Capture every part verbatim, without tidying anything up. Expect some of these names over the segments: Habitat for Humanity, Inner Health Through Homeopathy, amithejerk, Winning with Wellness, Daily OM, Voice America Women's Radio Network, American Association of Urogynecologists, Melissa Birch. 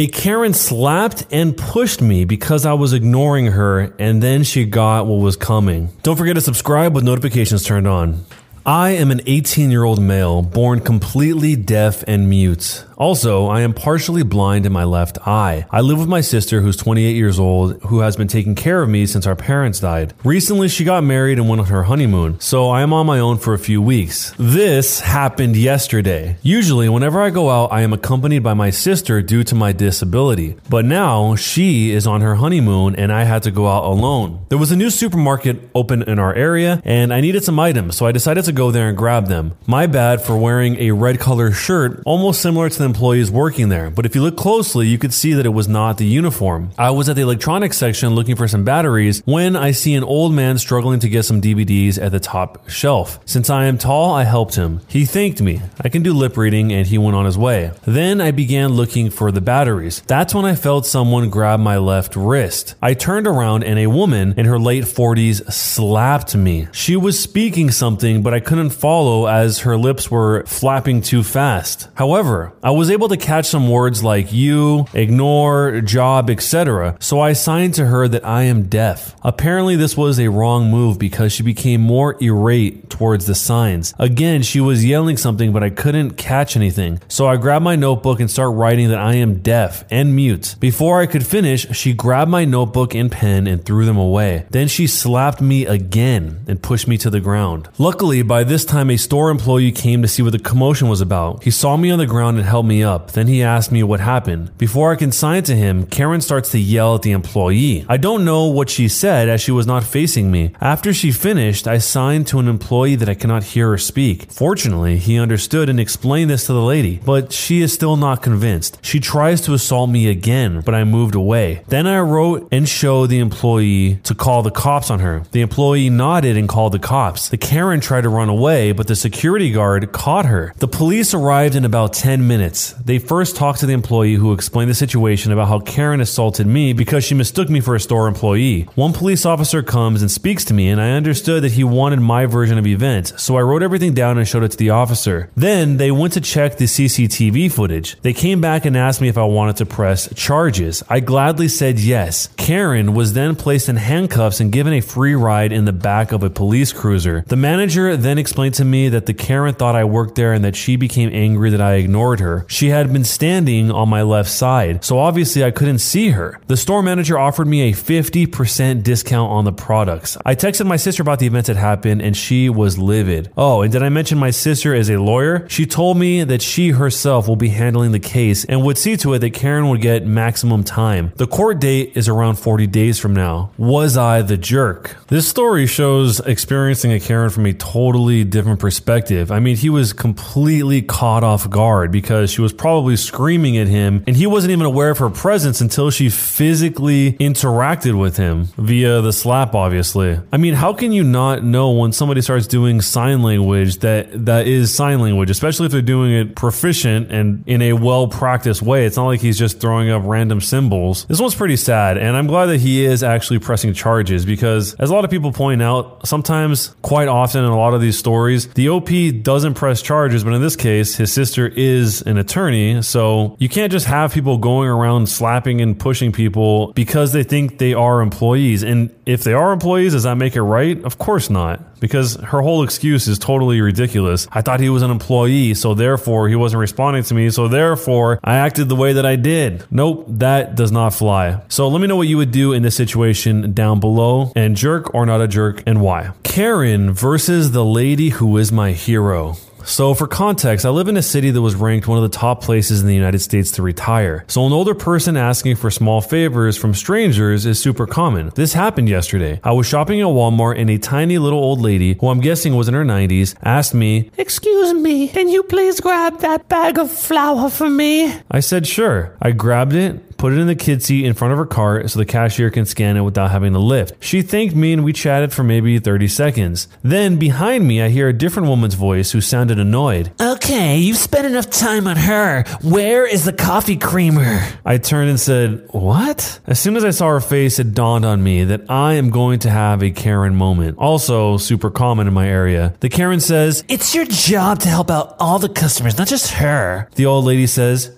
A Karen slapped and pushed me because I was ignoring her, and then she got what was coming. Don't forget to subscribe with notifications turned on. I am an eighteen-year-old male, born completely deaf and mute. Also, I am partially blind in my left eye. I live with my sister, who's twenty-eight years old, who has been taking care of me since our parents died. Recently, she got married and went on her honeymoon, so I am on my own for a few weeks. This happened yesterday. Usually, whenever I go out, I am accompanied by my sister due to my disability. But now, she is on her honeymoon and I had to go out alone. There was a new supermarket open in our area, and I needed some items, so I decided to go there and grab them. My bad for wearing a red color shirt, almost similar to the employees working there, but if you look closely, you could see that it was not the uniform. I was at the electronics section looking for some batteries when I see an old man struggling to get some D V Ds at the top shelf. Since I am tall, I helped him. He thanked me. I can do lip reading, and he went on his way. Then I began looking for the batteries. That's when I felt someone grab my left wrist. I turned around and a woman in her late forties slapped me. She was speaking something, but I couldn't follow as her lips were flapping too fast. However, I was able to catch some words like you, ignore, job, et cetera, so I signed to her that I am deaf. Apparently, this was a wrong move because she became more irate towards the signs. Again, she was yelling something, but I couldn't catch anything, so I grabbed my notebook and start writing that I am deaf and mute. Before I could finish, she grabbed my notebook and pen and threw them away. Then she slapped me again and pushed me to the ground. Luckily, by this time, a store employee came to see what the commotion was about. He saw me on the ground and helped me up. Then he asked me what happened. Before I can sign to him, Karen starts to yell at the employee. I don't know what she said as she was not facing me. After she finished, I signed to an employee that I cannot hear her speak. Fortunately, he understood and explained this to the lady, but she is still not convinced. She tries to assault me again, but I moved away. Then I wrote and showed the employee to call the cops on her. The employee nodded and called the cops. The Karen tried to run away, but the security guard caught her. The police arrived in about ten minutes. They first talked to the employee, who explained the situation about how Karen assaulted me because she mistook me for a store employee. One police officer comes and speaks to me, and I understood that he wanted my version of events, so I wrote everything down and showed it to the officer. Then they went to check the C C T V footage. They came back and asked me if I wanted to press charges. I gladly said yes. Karen was then placed in handcuffs and given a free ride in the back of a police cruiser. The manager then Then explained to me that the Karen thought I worked there and that she became angry that I ignored her. She had been standing on my left side, so obviously I couldn't see her. The store manager offered me a fifty percent discount on the products. I texted my sister about the event that happened, and she was livid. Oh, and did I mention my sister is a lawyer? She told me that she herself will be handling the case and would see to it that Karen would get maximum time. The court date is around forty days from now. Was I the jerk? This story shows experiencing a Karen from a total different perspective. I mean, he was completely caught off guard because she was probably screaming at him, and he wasn't even aware of her presence until she physically interacted with him via the slap, obviously. I mean, how can you not know when somebody starts doing sign language that that is sign language, especially if they're doing it proficient and in a well-practiced way? It's not like he's just throwing up random symbols. This one's pretty sad, and I'm glad that he is actually pressing charges because, as a lot of people point out, sometimes, quite often in a lot of these stories, the O P doesn't press charges, but in this case, his sister is an attorney, so you can't just have people going around slapping and pushing people because they think they are employees. And if they are employees, does that make it right? Of course not, because her whole excuse is totally ridiculous. I thought he was an employee, so therefore he wasn't responding to me, so therefore I acted the way that I did. Nope, that does not fly. So let me know what you would do in this situation down below, and jerk or not a jerk, and why. Karen versus the lady who is my hero. So for context, I live in a city that was ranked one of the top places in the United States to retire. So an older person asking for small favors from strangers is super common. This happened yesterday. I was shopping at Walmart, and a tiny little old lady, who I'm guessing was in her nineties, asked me, "Excuse me, can you please grab that bag of flour for me?" I said, "Sure." I grabbed it, put it in the kid seat in front of her cart so the cashier can scan it without having to lift. She thanked me, and we chatted for maybe thirty seconds. Then behind me, I hear a different woman's voice who sounded annoyed. "Okay, you've spent enough time on her. Where is the coffee creamer?" I turned and said, "What?" As soon as I saw her face, it dawned on me that I am going to have a Karen moment. Also super common in my area. The Karen says, "It's your job to help out all the customers, not just her." The old lady says,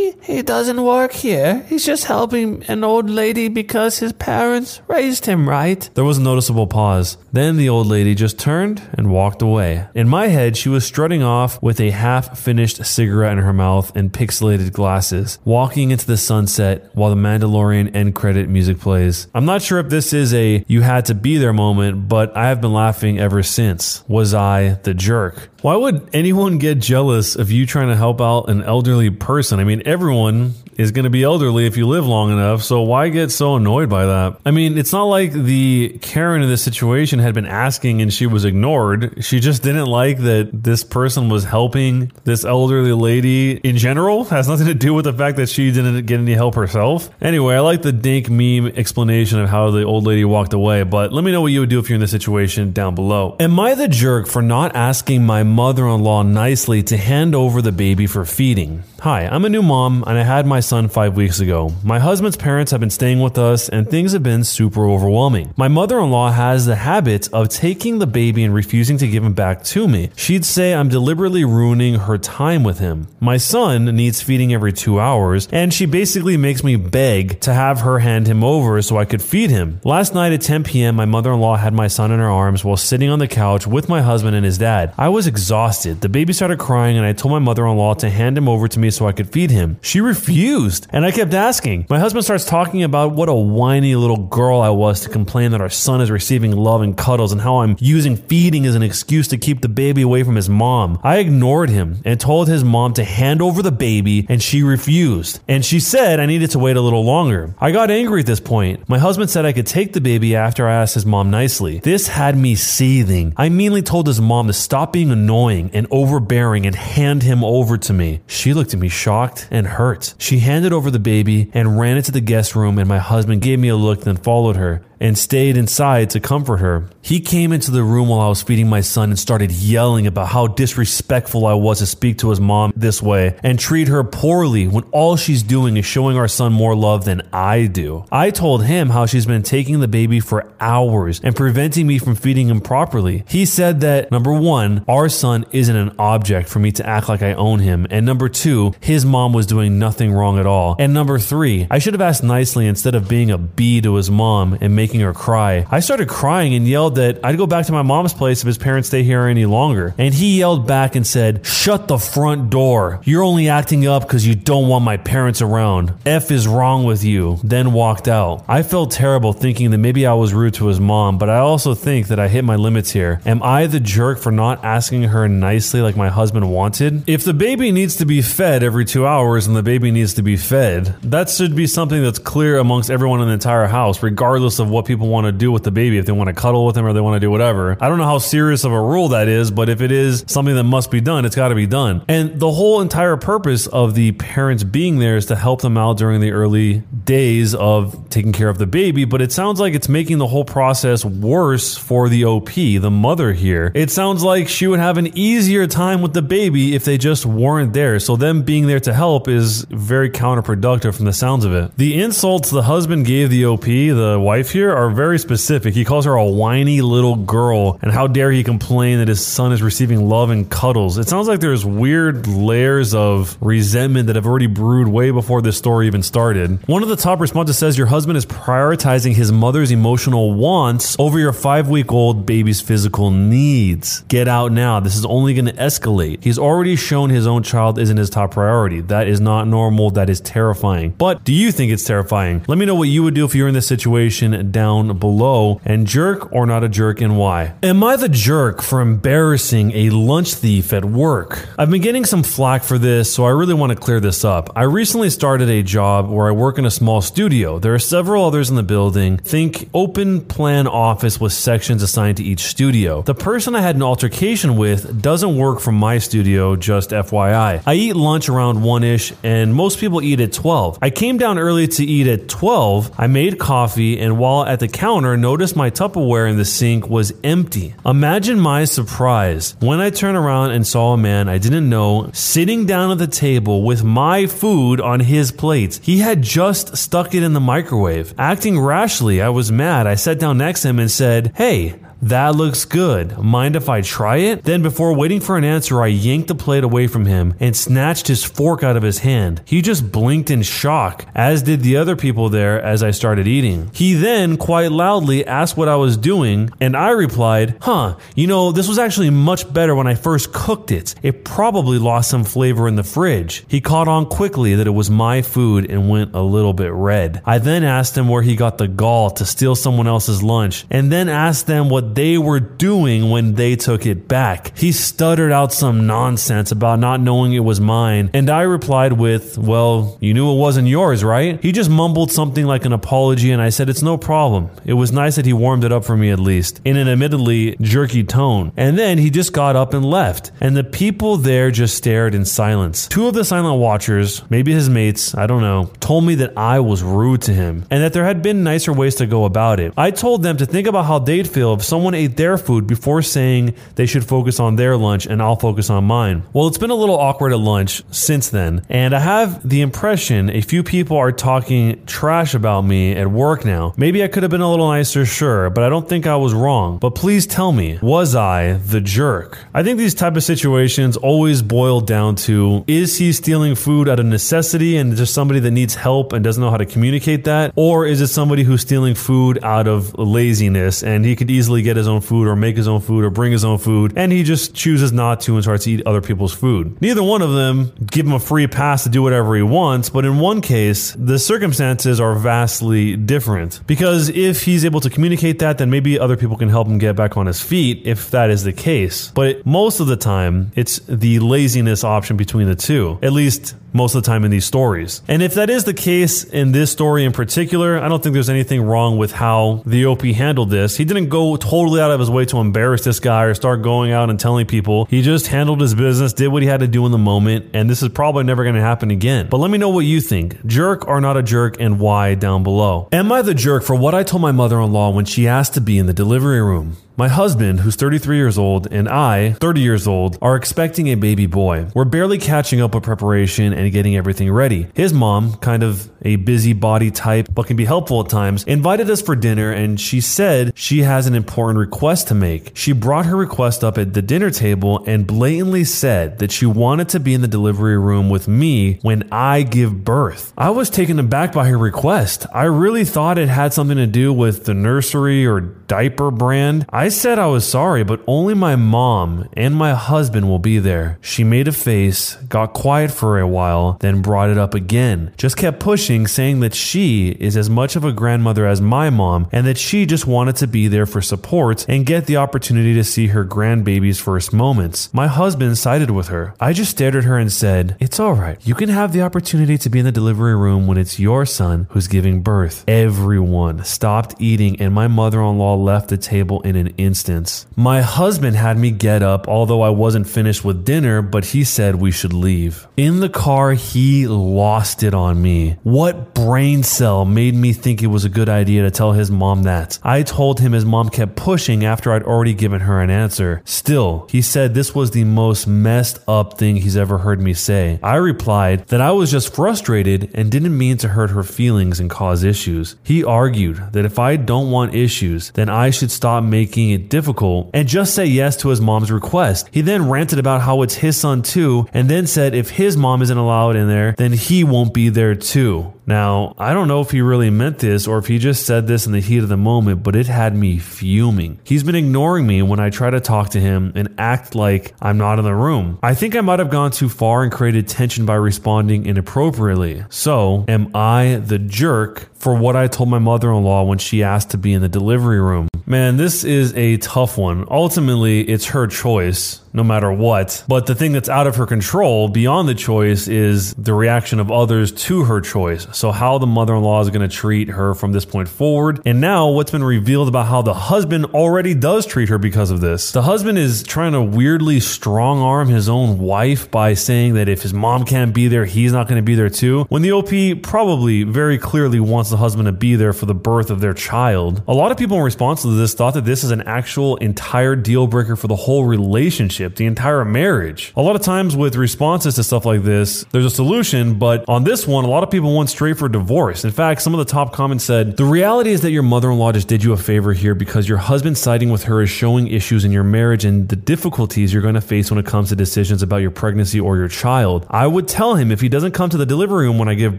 He, he doesn't work here. He's just helping an old lady because his parents raised him right. There was a noticeable pause. Then the old lady just turned and walked away. In my head, she was strutting off with a half-finished cigarette in her mouth and pixelated glasses, walking into the sunset while the Mandalorian end credit music plays. I'm not sure if this is a you had to be there moment, but I have been laughing ever since. Was I the jerk? Why would anyone get jealous of you trying to help out an elderly person? I mean, everyone is going to be elderly if you live long enough, so why get so annoyed by that? I mean, it's not like the Karen in this situation had been asking and she was ignored. She just didn't like that this person was helping this elderly lady in general. It has nothing to do with the fact that she didn't get any help herself. Anyway, I like the dank meme explanation of how the old lady walked away, but let me know what you would do if you're in this situation down below. Am I the jerk for not asking my mother-in-law nicely to hand over the baby for feeding? Hi, I'm a new mom and I had my son five weeks ago. My husband's parents have been staying with us and things have been super overwhelming. My mother-in-law has the habit of taking the baby and refusing to give him back to me. She'd say I'm deliberately ruining her time with him. My son needs feeding every two hours and she basically makes me beg to have her hand him over so I could feed him. Last night at ten p.m. my mother-in-law had my son in her arms while sitting on the couch with my husband and his dad. I was exhausted. The baby started crying and I told my mother-in-law to hand him over to me so I could feed him. She refused and I kept asking. My husband starts talking about what a whiny little girl I was to complain that our son is receiving love and cuddles and how I'm using feeding as an excuse to keep the baby away from his mom. I ignored him and told his mom to hand over the baby and she refused. And she said I needed to wait a little longer. I got angry at this point. My husband said I could take the baby after I asked his mom nicely. This had me seething. I meanly told his mom to stop being annoying and overbearing and hand him over to me. She looked at me shocked and hurt. She handed over the baby and ran into the guest room and my husband gave me a look then followed her and stayed inside to comfort her. He came into the room while I was feeding my son and started yelling about how disrespectful I was to speak to his mom this way and treat her poorly when all she's doing is showing our son more love than I do. I told him how she's been taking the baby for hours and preventing me from feeding him properly. He said that, number one, our son isn't an object for me to act like I own him, and number two, his mom was doing nothing wrong at all, and number three, I should have asked nicely instead of being a bee to his mom and making her cry. I started crying and yelled that I'd go back to my mom's place if his parents stay here any longer. And he yelled back and said, "Shut the front door. You're only acting up because you don't want my parents around. F is wrong with you." Then walked out. I felt terrible thinking that maybe I was rude to his mom, but I also think that I hit my limits here. Am I the jerk for not asking her nicely like my husband wanted? If the baby needs to be fed every two hours and the baby needs to be fed, that should be something that's clear amongst everyone in the entire house, regardless of what What people want to do with the baby, if they want to cuddle with him or they want to do whatever. I don't know how serious of a rule that is, but if it is something that must be done, it's got to be done. And the whole entire purpose of the parents being there is to help them out during the early days of taking care of the baby, but it sounds like it's making the whole process worse for the O P, the mother here. It sounds like she would have an easier time with the baby if they just weren't there, so them being there to help is very counterproductive from the sounds of it. The insults the husband gave the O P, the wife here, are very specific. He calls her a whiny little girl and how dare he complain that his son is receiving love and cuddles. It sounds like there's weird layers of resentment that have already brewed way before this story even started. One of the top responses says your husband is prioritizing his mother's emotional wants over your five-week-old baby's physical needs. Get out now. This is only going to escalate. He's already shown his own child isn't his top priority. That is not normal. That is terrifying. But do you think it's terrifying? Let me know what you would do if you were in this situation down down below, and jerk or not a jerk and why. Am I the jerk for embarrassing a lunch thief at work? I've been getting some flack for this, so I really want to clear this up. I recently started a job where I work in a small studio. There are several others in the building. Think open plan office with sections assigned to each studio. The person I had an altercation with doesn't work from my studio, just F Y I. I eat lunch around one-ish, and most people eat at twelve. I came down early to eat at twelve. I made coffee, and while at the counter, noticed my Tupperware in the sink was empty. Imagine my surprise when I turned around and saw a man I didn't know sitting down at the table with my food on his plate. He had just stuck it in the microwave. Acting rashly, I was mad. I sat down next to him and said, "Hey, That looks good. Mind if I try it? Then before waiting for an answer, I yanked the plate away from him and snatched his fork out of his hand. He just blinked in shock, as did the other people there as I started eating. He then quite loudly asked what I was doing, and I replied, huh, you know, this was actually much better when I first cooked it. It probably lost some flavor in the fridge. He caught on quickly that it was my food and went a little bit red. I then asked him where he got the gall to steal someone else's lunch, and then asked them what they were doing when they took it back. He stuttered out some nonsense about not knowing it was mine, and I replied with, well, you knew it wasn't yours, right? He just mumbled something like an apology, and I said it's no problem. It was nice that he warmed it up for me at least, in an admittedly jerky tone. And then he just got up and left, and the people there just stared in silence. Two of the silent watchers, maybe his mates, I don't know, told me that I was rude to him, and that there had been nicer ways to go about it. I told them to think about how they'd feel if someone ate their food before saying they should focus on their lunch and I'll focus on mine. Well, it's been a little awkward at lunch since then, and I have the impression a few people are talking trash about me at work now. Maybe I could have been a little nicer, sure, but I don't think I was wrong. But please tell me, was I the jerk? I think these type of situations always boil down to, is he stealing food out of necessity and just somebody that needs help and doesn't know how to communicate that? Or is it somebody who's stealing food out of laziness and he could easily get his own food or make his own food or bring his own food, and he just chooses not to and starts to eat other people's food? Neither one of them give him a free pass to do whatever he wants, but in one case, the circumstances are vastly different, because if he's able to communicate that, then maybe other people can help him get back on his feet if that is the case. But it, most of the time, it's the laziness option between the two, at least most of the time in these stories. And if that is the case in this story in particular, I don't think there's anything wrong with how the O P handled this. He didn't go totally out of his way to embarrass this guy or start going out and telling people. He just handled his business, did what he had to do in the moment, and this is probably never going to happen again. But let me know what you think. Jerk or not a jerk, and why, down below. Am I the jerk for what I told my mother-in-law when she asked to be in the delivery room? My husband, who's thirty-three years old, and I, thirty years old, are expecting a baby boy. We're barely catching up with preparation and getting everything ready. His mom, kind of a busybody type but can be helpful at times, invited us for dinner, and she said she has an important request to make. She brought her request up at the dinner table and blatantly said that she wanted to be in the delivery room with me when I give birth. I was taken aback by her request. I really thought it had something to do with the nursery or diaper brand. I I said I was sorry, but only my mom and my husband will be there. She made a face, got quiet for a while, then brought it up again. Just kept pushing, saying that she is as much of a grandmother as my mom and that she just wanted to be there for support and get the opportunity to see her grandbaby's first moments. My husband sided with her. I just stared at her and said, "It's all right. You can have the opportunity to be in the delivery room when it's your son who's giving birth." Everyone stopped eating, and my mother-in-law left the table in an instance. My husband had me get up, although I wasn't finished with dinner, but he said we should leave. In the car, he lost it on me. What brain cell made me think it was a good idea to tell his mom that? I told him his mom kept pushing after I'd already given her an answer. Still, he said this was the most messed up thing he's ever heard me say. I replied that I was just frustrated and didn't mean to hurt her feelings and cause issues. He argued that if I don't want issues, then I should stop making it difficult and just say yes to his mom's request. He then ranted about how it's his son too, and then said if his mom isn't allowed in there, then he won't be there too. Now, I don't know if he really meant this or if he just said this in the heat of the moment, but it had me fuming. He's been ignoring me when I try to talk to him and act like I'm not in the room. I think I might have gone too far and created tension by responding inappropriately. So, am I the jerk for what I told my mother-in-law when she asked to be in the delivery room? Man, this is a tough one. Ultimately, it's her choice, no matter what. But the thing that's out of her control beyond the choice is the reaction of others to her choice. So how the mother-in-law is going to treat her from this point forward. And now what's been revealed about how the husband already does treat her because of this. The husband is trying to weirdly strong arm his own wife by saying that if his mom can't be there, he's not going to be there too, when the O P probably very clearly wants the husband to be there for the birth of their child. A lot of people in response to this thought that this is an actual entire deal breaker for the whole relationship. relationship, the entire marriage. A lot of times with responses to stuff like this, there's a solution, but on this one, a lot of people went straight for divorce. In fact, some of the top comments said, the reality is that your mother-in-law just did you a favor here because your husband siding with her is showing issues in your marriage and the difficulties you're going to face when it comes to decisions about your pregnancy or your child. I would tell him if he doesn't come to the delivery room when I give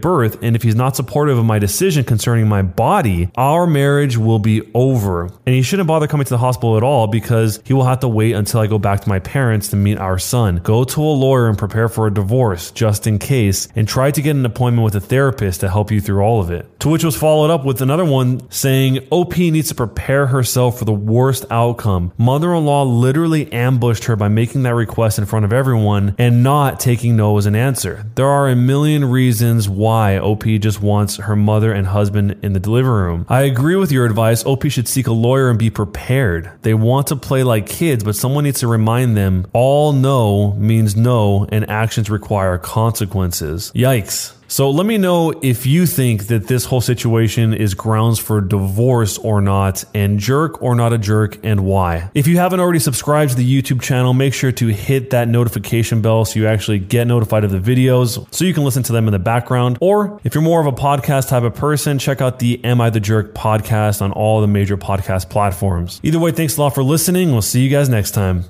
birth, and if he's not supportive of my decision concerning my body, our marriage will be over. And he shouldn't bother coming to the hospital at all because he will have to wait until I go back to my parents to meet our son. Go to a lawyer and prepare for a divorce just in case, and try to get an appointment with a therapist to help you through all of it. To which was followed up with another one saying, O P needs to prepare herself for the worst outcome. Mother-in-law literally ambushed her by making that request in front of everyone and not taking no as an answer. There are a million reasons why O P just wants her mother and husband in the delivery room. I agree with your advice. O P should seek a lawyer and be prepared. They want to play like kids, but someone needs to remind them all no means no and actions require consequences. Yikes. So let me know if you think that this whole situation is grounds for divorce or not, and jerk or not a jerk, and why. If you haven't already subscribed to the YouTube channel, make sure to hit that notification bell so you actually get notified of the videos so you can listen to them in the background. Or if you're more of a podcast type of person, check out the Am I the Jerk podcast on all the major podcast platforms. Either way, thanks a lot for listening. We'll see you guys next time.